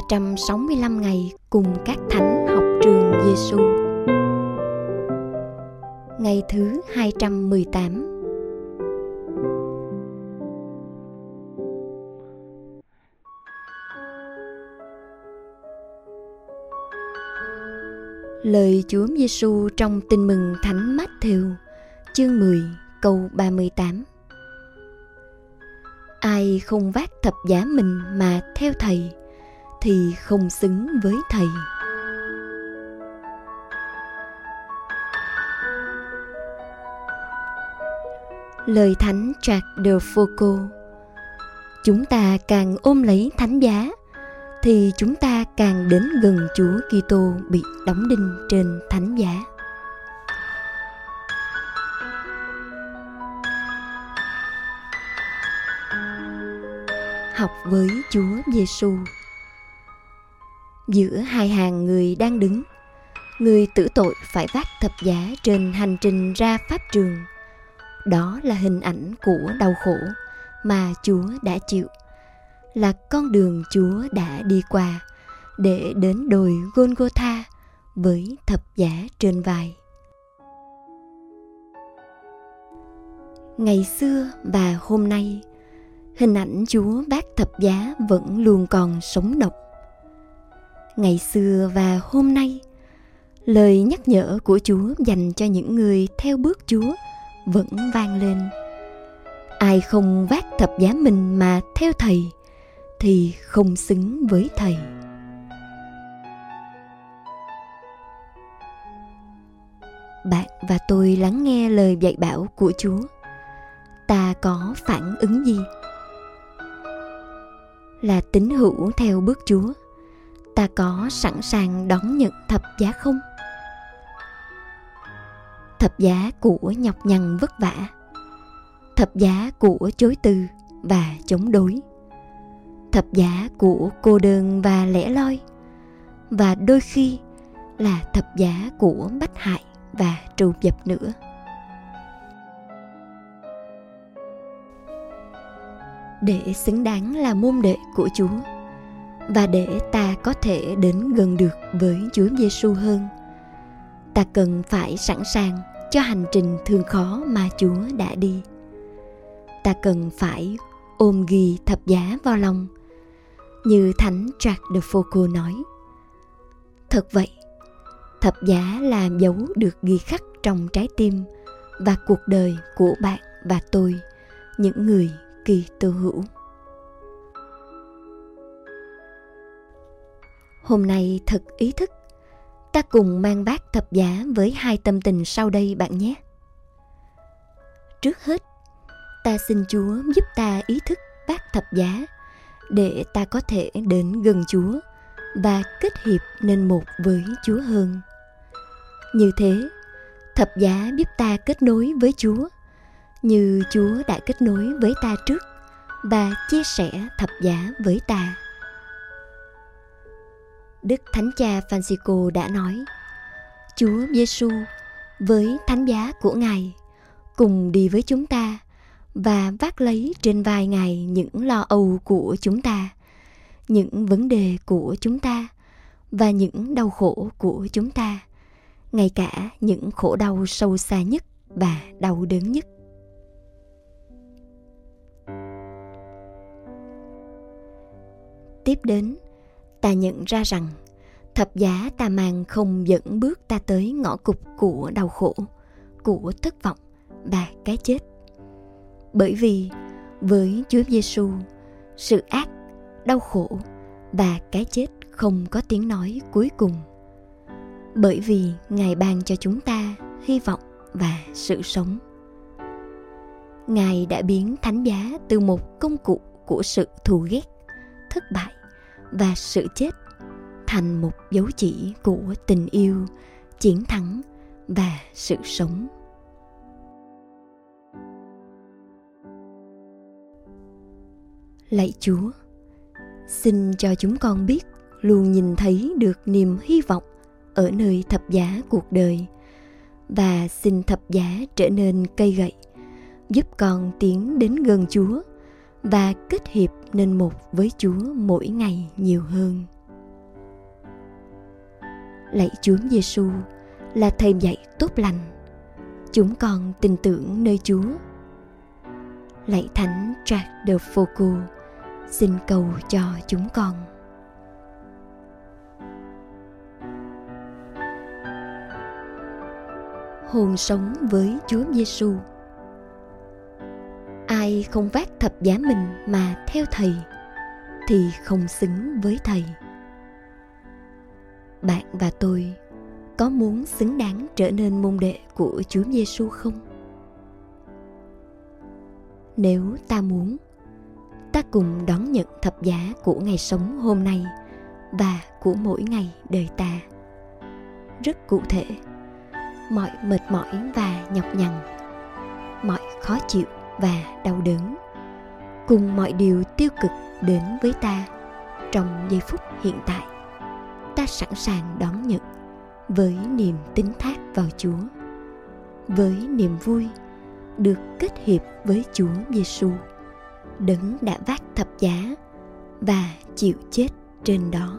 365 ngày cùng các thánh học Trường Giêsu. Ngày thứ 218. Lời Chúa Giêsu trong Tin mừng Thánh Matthew, chương 10, câu 38. Ai không vác thập giá mình mà theo Thầy thì không xứng với Thầy. Lời Thánh Charles de Foucauld. Chúng ta càng ôm lấy thánh giá thì chúng ta càng đến gần Chúa Kitô bị đóng đinh trên thánh giá. Học với Chúa Giêsu. Giữa hai hàng người đang đứng, người tử tội phải vác thập giá trên hành trình ra pháp trường. Đó là hình ảnh của đau khổ mà Chúa đã chịu, là con đường Chúa đã đi qua để đến đồi Golgotha với thập giá trên vai. Ngày xưa và hôm nay, hình ảnh Chúa vác thập giá vẫn luôn còn sống động. Ngày xưa và hôm nay, lời nhắc nhở của Chúa dành cho những người theo bước Chúa vẫn vang lên. Ai không vác thập giá mình mà theo Thầy thì không xứng với Thầy. Bạn và tôi lắng nghe lời dạy bảo của Chúa, ta có phản ứng gì? Là tín hữu theo bước Chúa, ta có sẵn sàng đón nhận thập giá không? Thập giá của nhọc nhằn vất vả, thập giá của chối từ và chống đối, thập giá của cô đơn và lẻ loi, và đôi khi là thập giá của bách hại và trù dập nữa. Để xứng đáng là môn đệ của Chúa, và để ta có thể đến gần được với Chúa Giêsu hơn, ta cần phải sẵn sàng cho hành trình thương khó mà Chúa đã đi. Ta cần phải ôm ghi thập giá vào lòng, như Thánh Charles de Foucauld nói. Thật vậy, thập giá là dấu được ghi khắc trong trái tim và cuộc đời của bạn và tôi, những người Kitô hữu. Hôm nay thật ý thức, ta cùng mang vác thập giá với hai tâm tình sau đây bạn nhé. Trước hết, ta xin Chúa giúp ta ý thức vác thập giá để ta có thể đến gần Chúa và kết hiệp nên một với Chúa hơn. Như thế, thập giá giúp ta kết nối với Chúa, như Chúa đã kết nối với ta trước và chia sẻ thập giá với ta. Đức Thánh Cha Phanxicô đã nói, Chúa Giêsu với thánh giá của Ngài cùng đi với chúng ta và vác lấy trên vai Ngài những lo âu của chúng ta, những vấn đề của chúng ta và những đau khổ của chúng ta, ngay cả những khổ đau sâu xa nhất và đau đớn nhất. Tiếp đến, ta nhận ra rằng thập giá ta mang không dẫn bước ta tới ngõ cụt của đau khổ, của thất vọng và cái chết. Bởi vì với Chúa Giêsu, sự ác, đau khổ và cái chết không có tiếng nói cuối cùng. Bởi vì Ngài ban cho chúng ta hy vọng và sự sống. Ngài đã biến thánh giá từ một công cụ của sự thù ghét, thất bại và sự chết thành một dấu chỉ của tình yêu, chiến thắng và sự sống. Lạy Chúa, xin cho chúng con biết luôn nhìn thấy được niềm hy vọng ở nơi thập giá cuộc đời, và xin thập giá trở nên cây gậy giúp con tiến đến gần Chúa và kết hiệp nên một với Chúa mỗi ngày nhiều hơn. lạy Chúa Giêsu là thầy dạy tốt lành. Chúng con tin tưởng nơi Chúa. Lạy Thánh Charles de Foucauld, xin cầu cho chúng con. Hồn sống với Chúa Giêsu. Ai không vác thập giá mình mà theo Thầy thì không xứng với Thầy. Bạn và tôi có muốn xứng đáng trở nên môn đệ của Chúa Giêsu không? Nếu ta muốn, ta cùng đón nhận thập giá của ngày sống hôm nay và của mỗi ngày đời ta. Rất cụ thể, mọi mệt mỏi và nhọc nhằn, mọi khó chịu và đau đớn, cùng mọi điều tiêu cực đến với ta trong giây phút hiện tại, ta sẵn sàng đón nhận với niềm tín thác vào Chúa, với niềm vui được kết hiệp với Chúa Giêsu, Đấng đã vác thập giá và chịu chết trên đó.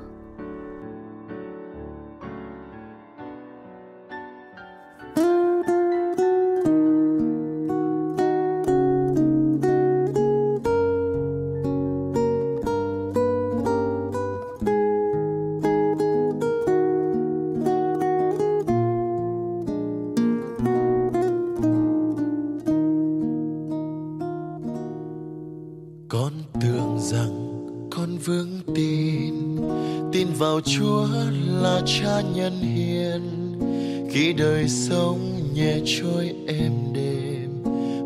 Con tưởng rằng con vững tin vào Chúa là Cha nhân hiền, khi đời sống nhẹ trôi êm đềm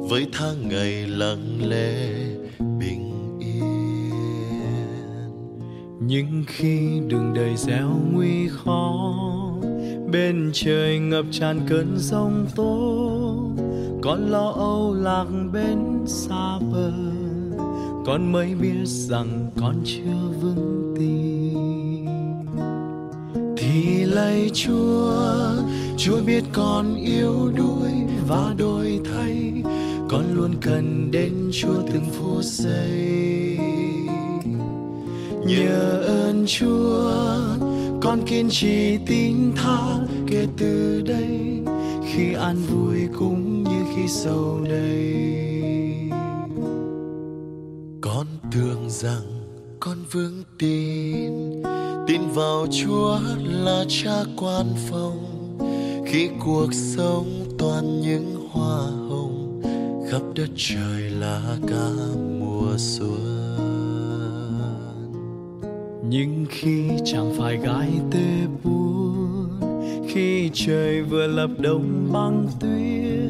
với tháng ngày lặng lẽ bình yên. Nhưng khi đường đời gieo nguy khó, bên trời ngập tràn cơn giông tố, con lo âu lạc bên xa bờ, con mới biết rằng con chưa vững tin. Thì lạy Chúa, Chúa biết con yếu đuối và đổi thay, con luôn cần đến Chúa từng phút giây. Nhờ ơn Chúa, con kiên trì tín thác kể từ đây, khi an vui cũng như khi sầu đầy. Con tưởng rằng con vững tin vào Chúa là Cha quan phòng, khi cuộc sống toàn những hoa hồng, khắp đất trời là cả mùa xuân. Nhưng khi chẳng phải gái tê buồn, khi trời vừa lập đông băng tuyết,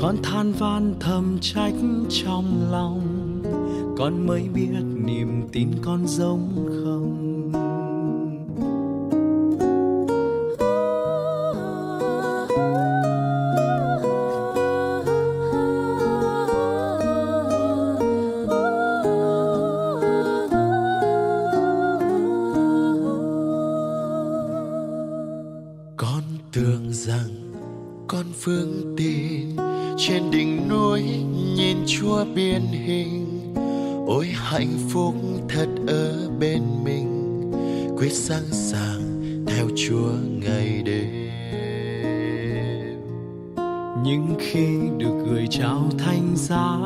con than van thầm trách trong lòng, con mới biết niềm tin con giống không. Con tưởng rằng con vững tin trên đỉnh núi nhìn Chúa biến hình. Ôi hạnh phúc thật ở bên mình, quyết sẵn sàng theo Chúa ngày đêm. Nhưng khi được gửi trao thánh giá,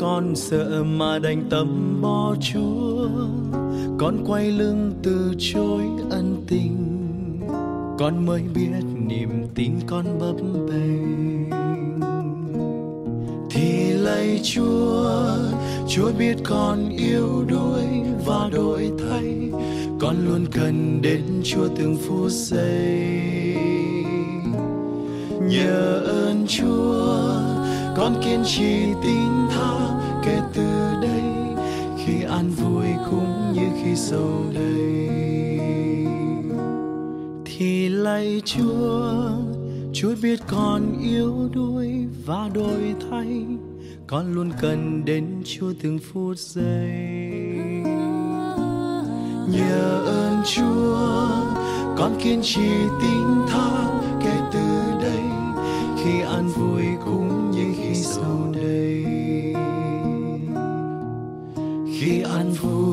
con sợ mà đành tâm bỏ Chúa, con quay lưng từ chối ân tình, con mới biết niềm tin con bấp bênh. Thì lạy Chúa, Chúa biết con yếu đuối và đổi thay, con luôn cần đến Chúa từng phút giây. Nhờ ơn Chúa, con kiên trì tín thác kể từ đây, khi an vui cũng như khi sầu đầy. Thì lạy Chúa, Chúa biết con yếu đuối và đổi thay, con luôn cần đến Chúa từng phút giây. Nhờ ơn Chúa, con kiên trì tín thác kể từ đây, khi an vui cũng như khi sầu đầy, khi an vui